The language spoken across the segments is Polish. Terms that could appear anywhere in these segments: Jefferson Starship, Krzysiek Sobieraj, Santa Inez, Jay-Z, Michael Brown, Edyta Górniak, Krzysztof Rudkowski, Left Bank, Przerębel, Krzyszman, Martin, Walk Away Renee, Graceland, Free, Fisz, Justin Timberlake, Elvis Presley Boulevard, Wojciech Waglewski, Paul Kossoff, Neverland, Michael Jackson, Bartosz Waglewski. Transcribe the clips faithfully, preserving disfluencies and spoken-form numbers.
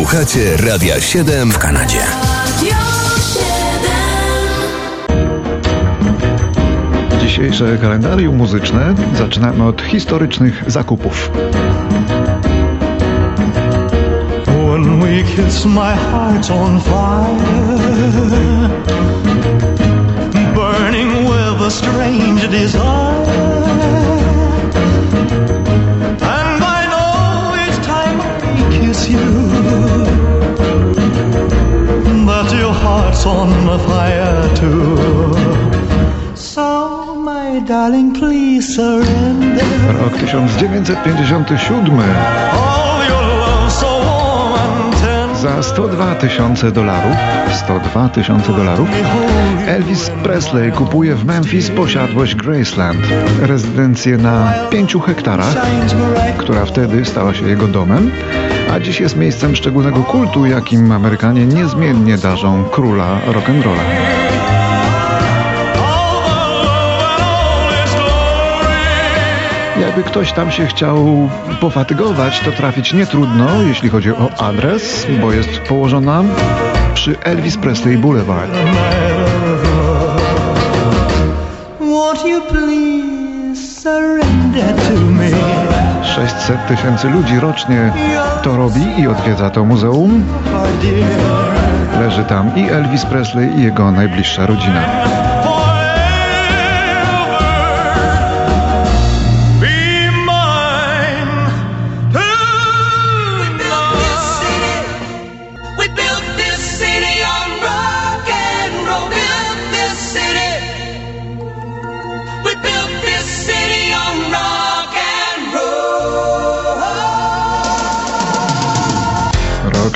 Słuchacie Radia siedem w Kanadzie. Dzisiejsze kalendarium muzyczne zaczynamy od historycznych zakupów. When we kiss, my heart's on fire, burning with a strange desire. But your heart's on fire too. So my darling, please surrender. Rok tysiąc dziewięćset pięćdziesiąty siódmy. All your love so warm and tender. Za sto dwa tysiące dolarów, sto dwa tysiące dolarów, Elvis Presley kupuje w Memphis posiadłość Graceland, rezydencję na pięciu hektarach, która wtedy stała się jego domem, a dziś jest miejscem szczególnego kultu, jakim Amerykanie niezmiennie darzą króla rock'n'rolla. Jakby ktoś tam się chciał pofatygować, to trafić nie trudno, jeśli chodzi o adres, bo jest położona przy Elvis Presley Boulevard. sześćset tysięcy ludzi rocznie to robi i odwiedza to muzeum. Leży tam i Elvis Presley, i jego najbliższa rodzina.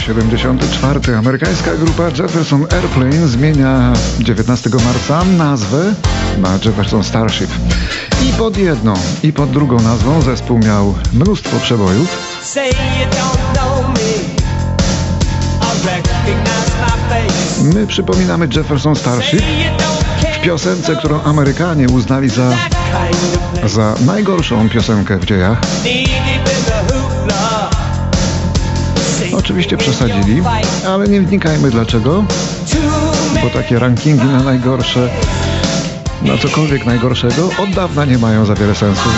siedemdziesiąty czwarty. Amerykańska grupa Jefferson Airplane zmienia dziewiętnastego marca nazwę na Jefferson Starship. I pod jedną, i pod drugą nazwą zespół miał mnóstwo przebojów. My przypominamy Jefferson Starship w piosence, którą Amerykanie uznali za, za najgorszą piosenkę w dziejach. Oczywiście przesadzili, ale nie wnikajmy dlaczego, bo takie rankingi na najgorsze, na cokolwiek najgorszego od dawna nie mają za wiele sensu.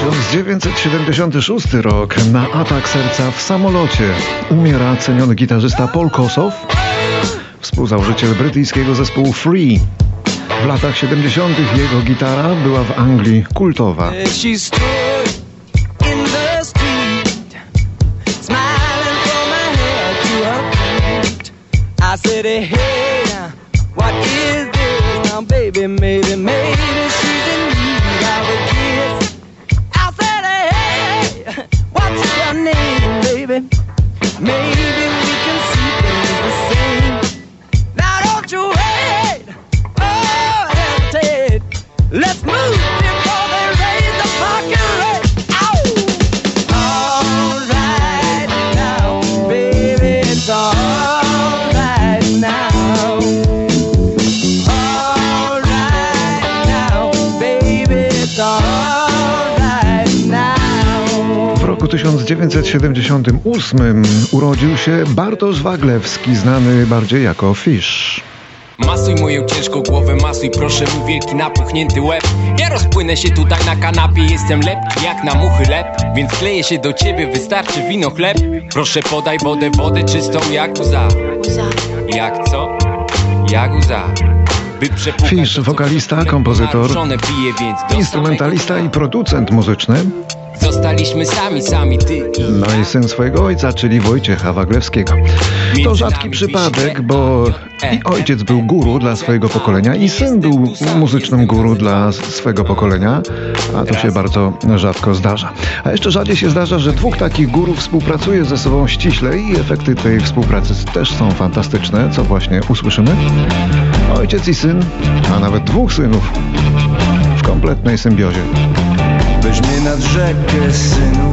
tysiąc dziewięćset siedemdziesiąty szósty rok. Na atak serca w samolocie umiera ceniony gitarzysta Paul Kossoff, współzałożyciel brytyjskiego zespołu Free. W latach siedemdziesiątych jego gitara była w Anglii kultowa. W tysiąc dziewięćset siedemdziesiątym ósmym urodził się Bartosz Waglewski, znany bardziej jako Fisz. Masuj moją ciężką głowę, masuj proszę mój wielki napuchnięty łeb. Ja rozpłynę się tutaj na kanapie, jestem lepki jak na muchy lep. Więc kleję się do ciebie, wystarczy wino, chleb. Proszę podaj wodę, wodę czystą jak łza. Jak co? Jak łza. Fisz, wokalista, kompozytor, instrumentalista i producent muzyczny. Zostaliśmy sami, sami ty i ja. No i syn swojego ojca, czyli Wojciecha Waglewskiego. To rzadki przypadek, bo i ojciec był guru dla swojego pokolenia i syn był muzycznym guru dla swego pokolenia, a to się bardzo rzadko zdarza. A jeszcze rzadziej się zdarza, że dwóch takich gurów współpracuje ze sobą ściśle i efekty tej współpracy też są fantastyczne, co właśnie usłyszymy. Ojciec i syn, a nawet dwóch synów w kompletnej symbiozie. Weź mnie nad rzekę, synu,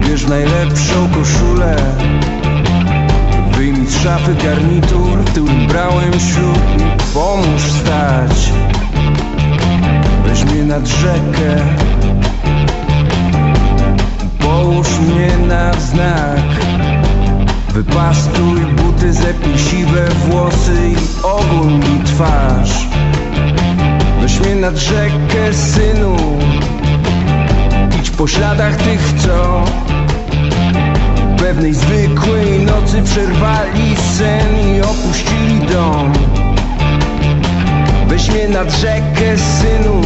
ubierz najlepszą koszulę, wyjmij z szafy garnitur, który brałem ślub i pomóż wstać. Weź mnie nad rzekę, połóż mnie na znak, wypastuj buty, zepnij siwe włosy i ogól mi twarz. Weź mnie nad rzekę, synu, idź po śladach tych, co pewnej zwykłej nocy przerwali sen i opuścili dom. Weź mnie nad rzekę, synu,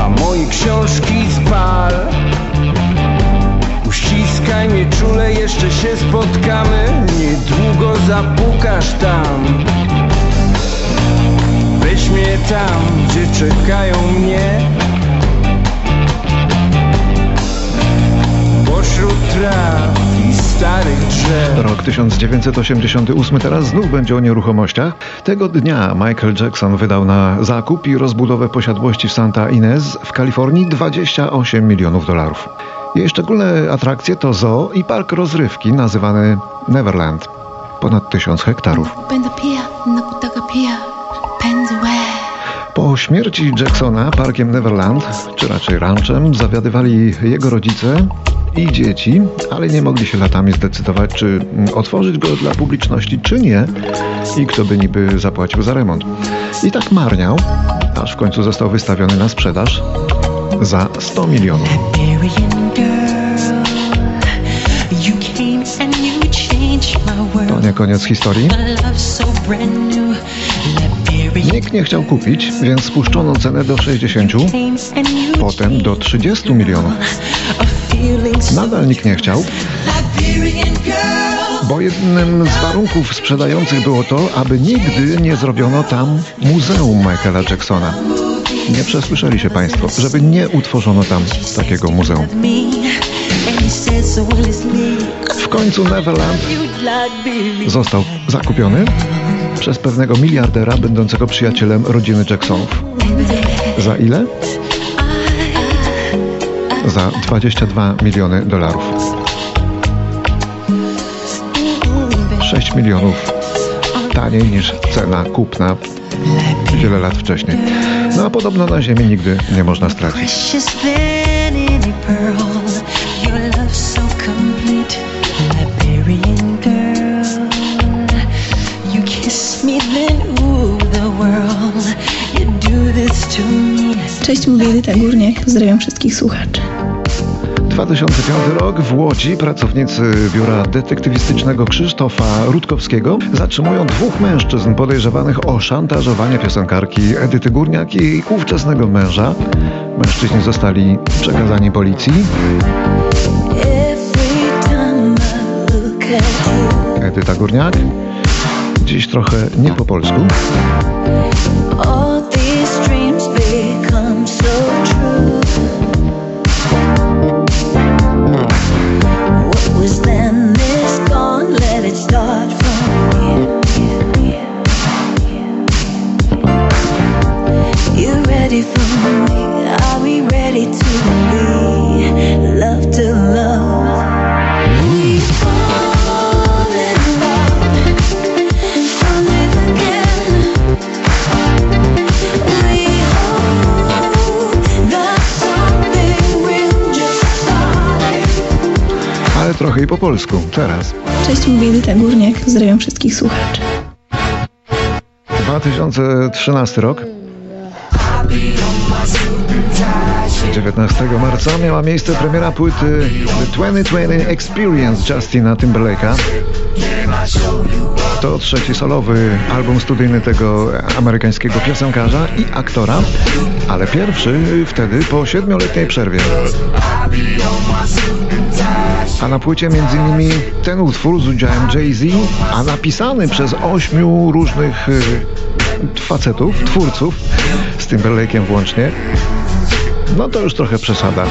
a moje książki spal. Uściskaj mnie czule, jeszcze się spotkamy, niedługo zapukasz tam. Weź mnie tam, gdzie czekają mnie, pośród traw i starych drzew. Rok tysiąc dziewięćset osiemdziesiąty ósmy, teraz znów będzie o nieruchomościach. Tego dnia Michael Jackson wydał na zakup i rozbudowę posiadłości w Santa Inez w Kalifornii dwadzieścia osiem milionów dolarów. Jej szczególne atrakcje to zoo i park rozrywki nazywany Neverland. Ponad tysiąc hektarów. Po śmierci Jacksona parkiem Neverland, czy raczej ranchem, zawiadywali jego rodzice i dzieci, ale nie mogli się latami zdecydować, czy otworzyć go dla publiczności, czy nie, i kto by niby zapłacił za remont. I tak marniał, aż w końcu został wystawiony na sprzedaż za sto milionów. To nie koniec historii. Nikt nie chciał kupić, więc spuszczono cenę do sześćdziesięciu, potem do trzydziestu milionów. Nadal nikt nie chciał, bo jednym z warunków sprzedających było to, aby nigdy nie zrobiono tam muzeum Michaela Jacksona. Nie przesłyszeli się Państwo, żeby nie utworzono tam takiego muzeum. W końcu Neverland został zakupiony przez pewnego miliardera będącego przyjacielem rodziny Jacksonów. Za ile? Za dwadzieścia dwa miliony dolarów. sześć milionów taniej niż cena kupna wiele lat wcześniej. No a podobno na ziemi nigdy nie można stracić. Cześć, mówię Edyta Górniak, pozdrawiam wszystkich słuchaczy. dwa tysiące piąty rok, w Łodzi pracownicy biura detektywistycznego Krzysztofa Rudkowskiego zatrzymują dwóch mężczyzn podejrzewanych o szantażowanie piosenkarki Edyty Górniak i jej ówczesnego męża. Mężczyźni zostali przekazani policji. Edyta Górniak, dziś trochę nie po polsku. Ale trochę i po polsku, teraz. Cześć, mówię Edyta Górniak, pozdrawiam wszystkich słuchaczy. dwa tysiące trzynasty rok. dziewiętnastego marca miała miejsce premiera płyty The dwa tysiące dwudziesty Experience Justina Timberlake'a. To trzeci solowy album studyjny tego amerykańskiego piosenkarza i aktora, ale pierwszy wtedy po siedmioletniej przerwie. A na płycie m.in. ten utwór z udziałem Jay-Z, a napisany przez ośmiu różnych facetów, twórców, z Timberlake'em włącznie. No to już trochę przesada,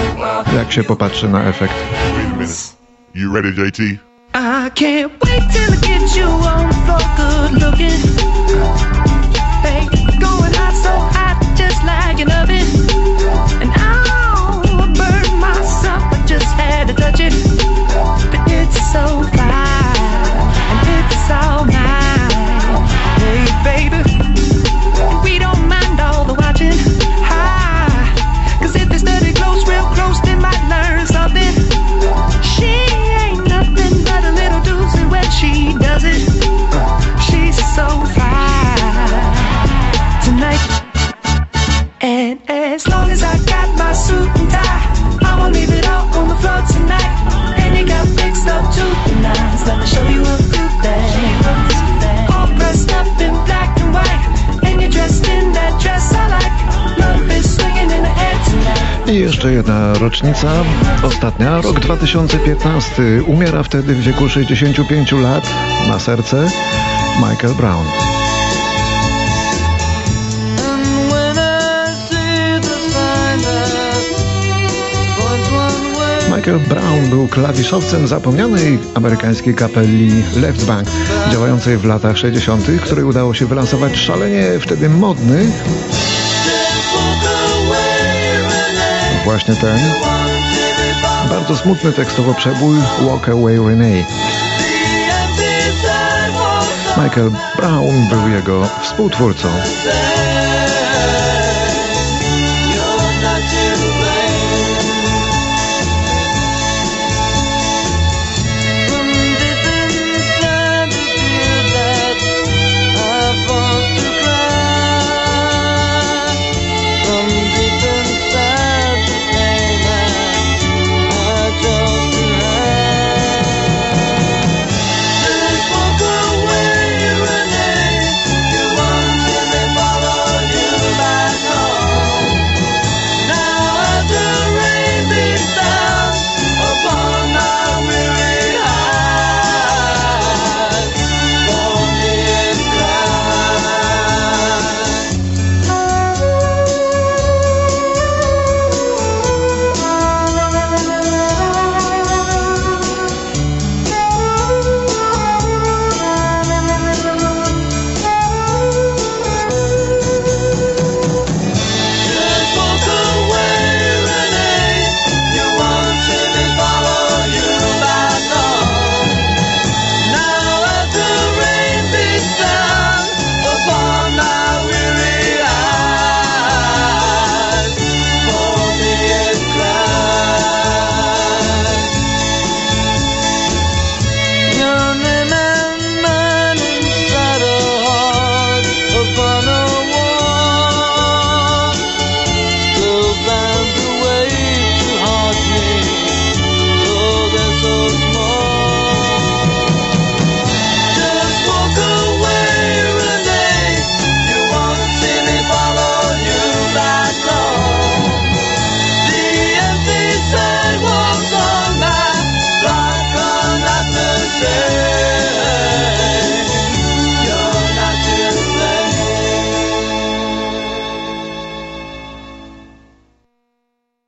jak się popatrzy na efekt. You ready, J T? I can't wait till I get you on the floor good looking. Hey, going hot so hot just like an oven. And I'll burn myself, I just had to touch it. But it's so fine, and it's all mine. Hey baby, we don't mind all the watching. She does it, she's so fine tonight. And as long as I got my suit and tie, I won't leave it out on the floor tonight. And you got fixed up to the nines, let me show you a few things. All dressed up in black and white, and you're dressed in that dress I like. Love is swinging in the air tonight. I jeszcze jedna rocznica, ostatnia, rok dwa tysiące piętnasty. Umiera wtedy w wieku sześćdziesięciu pięciu lat na serce Michael Brown. Michael Brown był klawiszowcem zapomnianej amerykańskiej kapeli Left Bank, działającej w latach sześćdziesiątych, której udało się wylansować szalenie wtedy modny właśnie ten bardzo smutny tekstowo przebój Walk Away Renee. Michael Brown był jego współtwórcą.